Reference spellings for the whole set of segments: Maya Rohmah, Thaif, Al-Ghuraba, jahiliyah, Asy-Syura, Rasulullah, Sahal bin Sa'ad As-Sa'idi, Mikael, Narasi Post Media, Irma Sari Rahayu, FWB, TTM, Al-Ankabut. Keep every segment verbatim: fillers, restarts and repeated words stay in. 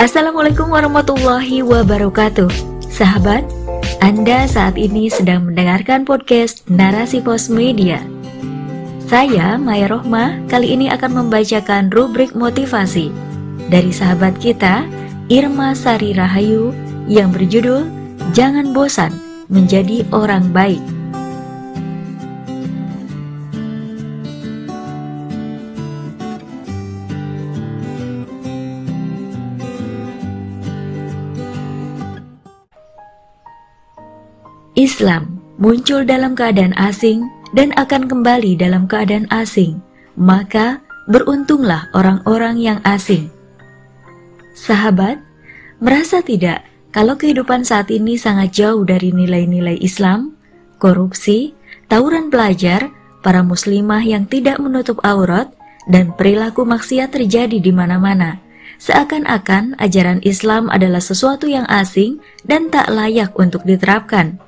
Assalamualaikum warahmatullahi wabarakatuh. Sahabat, Anda saat ini sedang mendengarkan podcast Narasi Post Media. Saya, Maya Rohmah, kali ini akan membacakan rubrik motivasi dari sahabat kita, Irma Sari Rahayu, yang berjudul Jangan Bosan Menjadi Orang Baik. Islam muncul dalam keadaan asing dan akan kembali dalam keadaan asing, maka beruntunglah orang-orang yang asing. Sahabat, merasa tidak kalau kehidupan saat ini sangat jauh dari nilai-nilai Islam? Korupsi, tawuran pelajar, para muslimah yang tidak menutup aurat, dan perilaku maksiat terjadi di mana-mana. Seakan-akan ajaran Islam adalah sesuatu yang asing dan tak layak untuk diterapkan.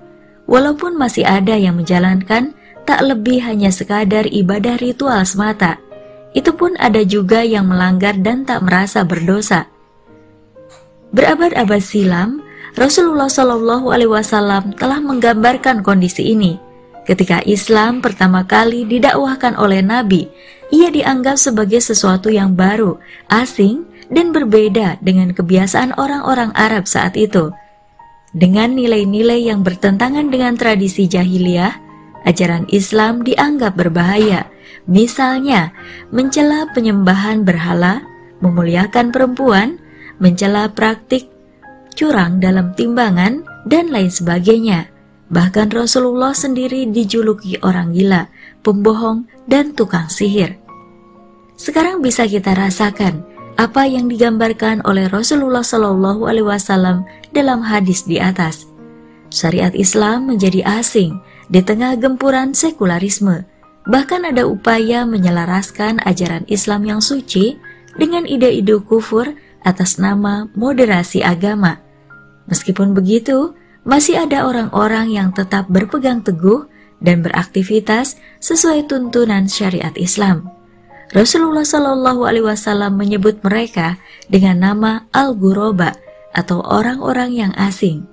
Walaupun masih ada yang menjalankan, tak lebih hanya sekadar ibadah ritual semata. Itu pun ada juga yang melanggar dan tak merasa berdosa. Berabad-abad silam, Rasulullah shallallahu alaihi wasallam telah menggambarkan kondisi ini. Ketika Islam pertama kali didakwahkan oleh Nabi, ia dianggap sebagai sesuatu yang baru, asing, dan berbeda dengan kebiasaan orang-orang Arab saat itu. Dengan nilai-nilai yang bertentangan dengan tradisi jahiliyah, ajaran Islam dianggap berbahaya. Misalnya, mencela penyembahan berhala, memuliakan perempuan, mencela praktik curang dalam timbangan, dan lain sebagainya. Bahkan Rasulullah sendiri dijuluki orang gila, pembohong, dan tukang sihir. Sekarang bisa kita rasakan apa yang digambarkan oleh Rasulullah shallallahu alaihi wasallam dalam hadis di atas. Syariat Islam menjadi asing di tengah gempuran sekularisme. Bahkan ada upaya menyelaraskan ajaran Islam yang suci dengan ide-ide kufur atas nama moderasi agama. Meskipun begitu, masih ada orang-orang yang tetap berpegang teguh dan beraktivitas sesuai tuntunan syariat Islam. Rasulullah shallallahu alaihi wasallam menyebut mereka dengan nama Al-Ghuraba atau orang-orang yang asing.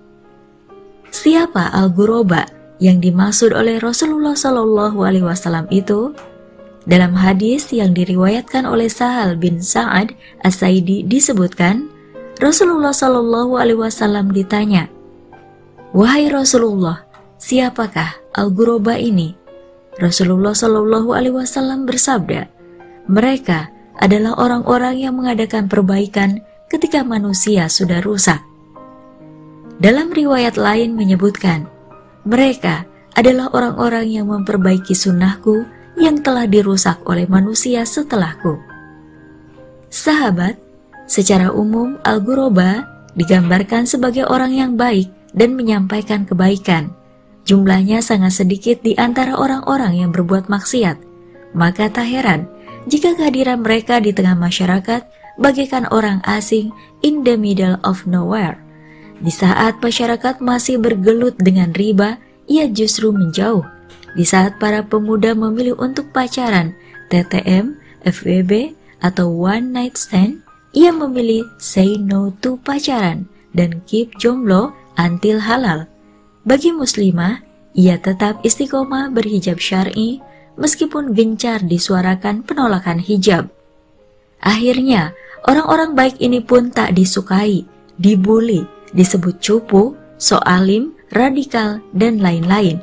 Siapa Al-Ghuraba yang dimaksud oleh Rasulullah shallallahu alaihi wasallam itu? Dalam hadis yang diriwayatkan oleh Sahal bin Sa'ad As-Sa'idi disebutkan, Rasulullah shallallahu alaihi wasallam ditanya, "Wahai Rasulullah, siapakah Al-Ghuraba ini?" Rasulullah shallallahu alaihi wasallam bersabda, "Mereka adalah orang-orang yang mengadakan perbaikan ketika manusia sudah rusak." Dalam riwayat lain menyebutkan, "Mereka adalah orang-orang yang memperbaiki sunnahku yang telah dirusak oleh manusia setelahku." Sahabat, secara umum Al-Ghuraba digambarkan sebagai orang yang baik dan menyampaikan kebaikan. Jumlahnya sangat sedikit di antara orang-orang yang berbuat maksiat, maka tak heran jika kehadiran mereka di tengah masyarakat bagaikan orang asing in the middle of nowhere. Di saat masyarakat masih bergelut dengan riba, ia justru menjauh. Di saat para pemuda memilih untuk pacaran, T T M, F W B, atau one night stand, ia memilih say no to pacaran dan keep jomblo until halal. Bagi muslimah, ia tetap istiqomah berhijab syar'i, meskipun gencar disuarakan penolakan hijab. Akhirnya, orang-orang baik ini pun tak disukai, dibuli, disebut cupu, sok alim, radikal, dan lain-lain.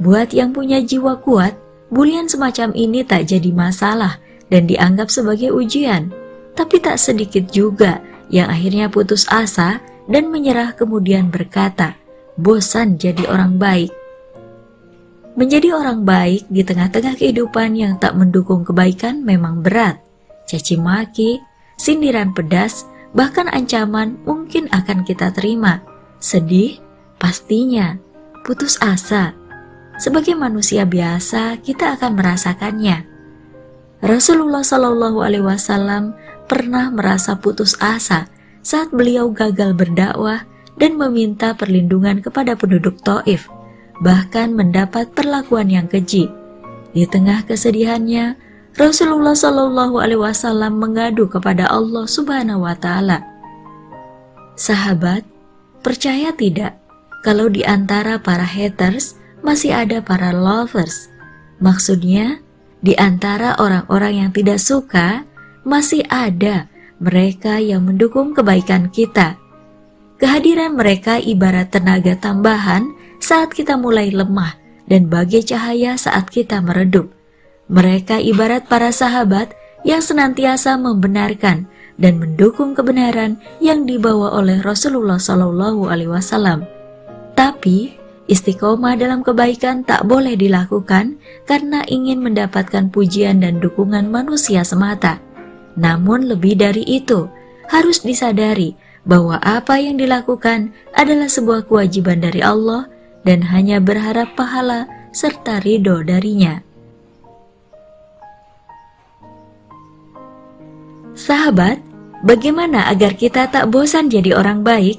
Buat yang punya jiwa kuat, bulian semacam ini tak jadi masalah dan dianggap sebagai ujian. Tapi tak sedikit juga yang akhirnya putus asa dan menyerah kemudian berkata, "Bosan jadi orang baik." Menjadi orang baik di tengah-tengah kehidupan yang tak mendukung kebaikan memang berat. Caci maki, sindiran pedas, bahkan ancaman mungkin akan kita terima. Sedih? Pastinya. Putus asa? Sebagai manusia biasa, kita akan merasakannya. Rasulullah shallallahu alaihi wasallam pernah merasa putus asa saat beliau gagal berdakwah dan meminta perlindungan kepada penduduk Thaif, bahkan mendapat perlakuan yang keji. Di tengah kesedihannya, Rasulullah shallallahu alaihi wasallam mengadu kepada Allah Subhanahu wa Ta'ala. Sahabat, percaya tidak kalau di antara para haters masih ada para lovers? Maksudnya, di antara orang-orang yang tidak suka, masih ada mereka yang mendukung kebaikan kita. Kehadiran mereka ibarat tenaga tambahan saat kita mulai lemah dan bagai cahaya saat kita meredup. Mereka ibarat para sahabat yang senantiasa membenarkan dan mendukung kebenaran yang dibawa oleh Rasulullah Shallallahu Alaihi Wasallam. Tapi istiqomah dalam kebaikan tak boleh dilakukan karena ingin mendapatkan pujian dan dukungan manusia semata. Namun lebih dari itu, harus disadari bahwa apa yang dilakukan adalah sebuah kewajiban dari Allah dan hanya berharap pahala serta ridho darinya. Sahabat, bagaimana agar kita tak bosan jadi orang baik?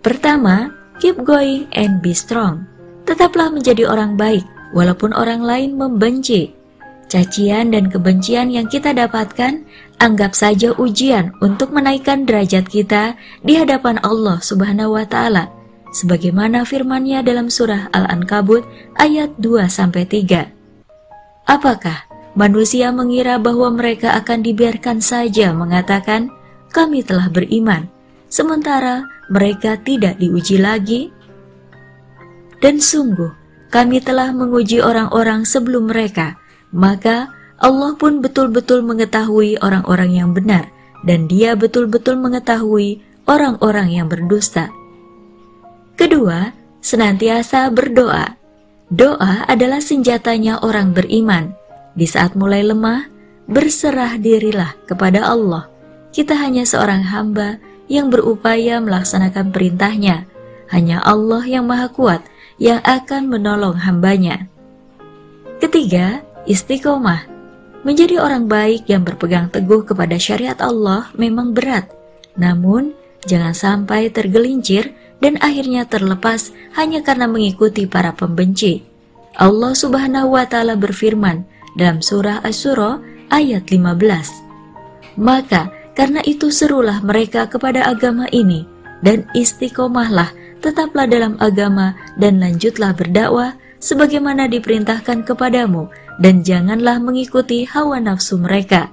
Pertama, keep going and be strong. Tetaplah menjadi orang baik walaupun orang lain membenci. Cacian dan kebencian yang kita dapatkan anggap saja ujian untuk menaikkan derajat kita di hadapan Allah Subhanahu wa taala. Sebagaimana firman-Nya dalam surah Al-Ankabut ayat dua sampai tiga. Apakah manusia mengira bahwa mereka akan dibiarkan saja mengatakan, "Kami telah beriman," sementara mereka tidak diuji lagi? Dan sungguh, kami telah menguji orang-orang sebelum mereka, maka Allah pun betul-betul mengetahui orang-orang yang benar, dan Dia betul-betul mengetahui orang-orang yang berdusta. Kedua, senantiasa berdoa. Doa adalah senjatanya orang beriman. Di saat mulai lemah, berserah dirilah kepada Allah. Kita hanya seorang hamba yang berupaya melaksanakan perintahnya. Hanya Allah yang maha kuat yang akan menolong hambanya. Ketiga, istiqomah. Menjadi orang baik yang berpegang teguh kepada syariat Allah memang berat. Namun, jangan sampai tergelincir dan akhirnya terlepas hanya karena mengikuti para pembenci. Allah Subhanahu wa taala berfirman dalam surah Asy-Syura ayat lima belas. Maka karena itu serulah mereka kepada agama ini, dan istiqomahlah, tetaplah dalam agama, dan lanjutlah berdakwah sebagaimana diperintahkan kepadamu, dan janganlah mengikuti hawa nafsu mereka.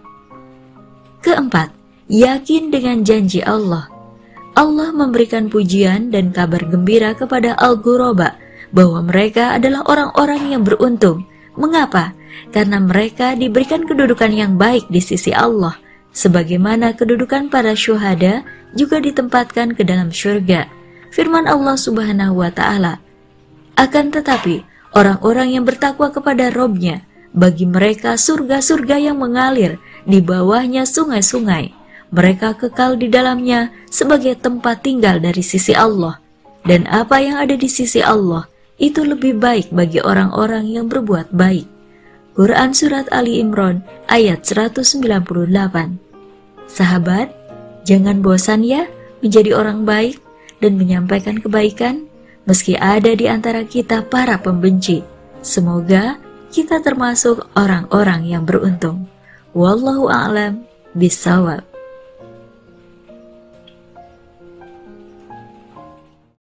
Keempat, yakin dengan janji Allah. Allah memberikan pujian dan kabar gembira kepada Al-Ghuraba bahwa mereka adalah orang-orang yang beruntung. Mengapa? Karena mereka diberikan kedudukan yang baik di sisi Allah, sebagaimana kedudukan para syuhada juga ditempatkan ke dalam syurga. Firman Allah Subhanahu wa taala, akan tetapi orang-orang yang bertakwa kepada Robnya, bagi mereka surga-surga yang mengalir, di bawahnya sungai-sungai. Mereka kekal di dalamnya sebagai tempat tinggal dari sisi Allah. Dan apa yang ada di sisi Allah itu lebih baik bagi orang-orang yang berbuat baik. Quran Surat Ali Imran ayat seratus sembilan puluh delapan. Sahabat, jangan bosan ya menjadi orang baik dan menyampaikan kebaikan meski ada di antara kita para pembenci. Semoga kita termasuk orang-orang yang beruntung. Wallahu a'lam bishawab.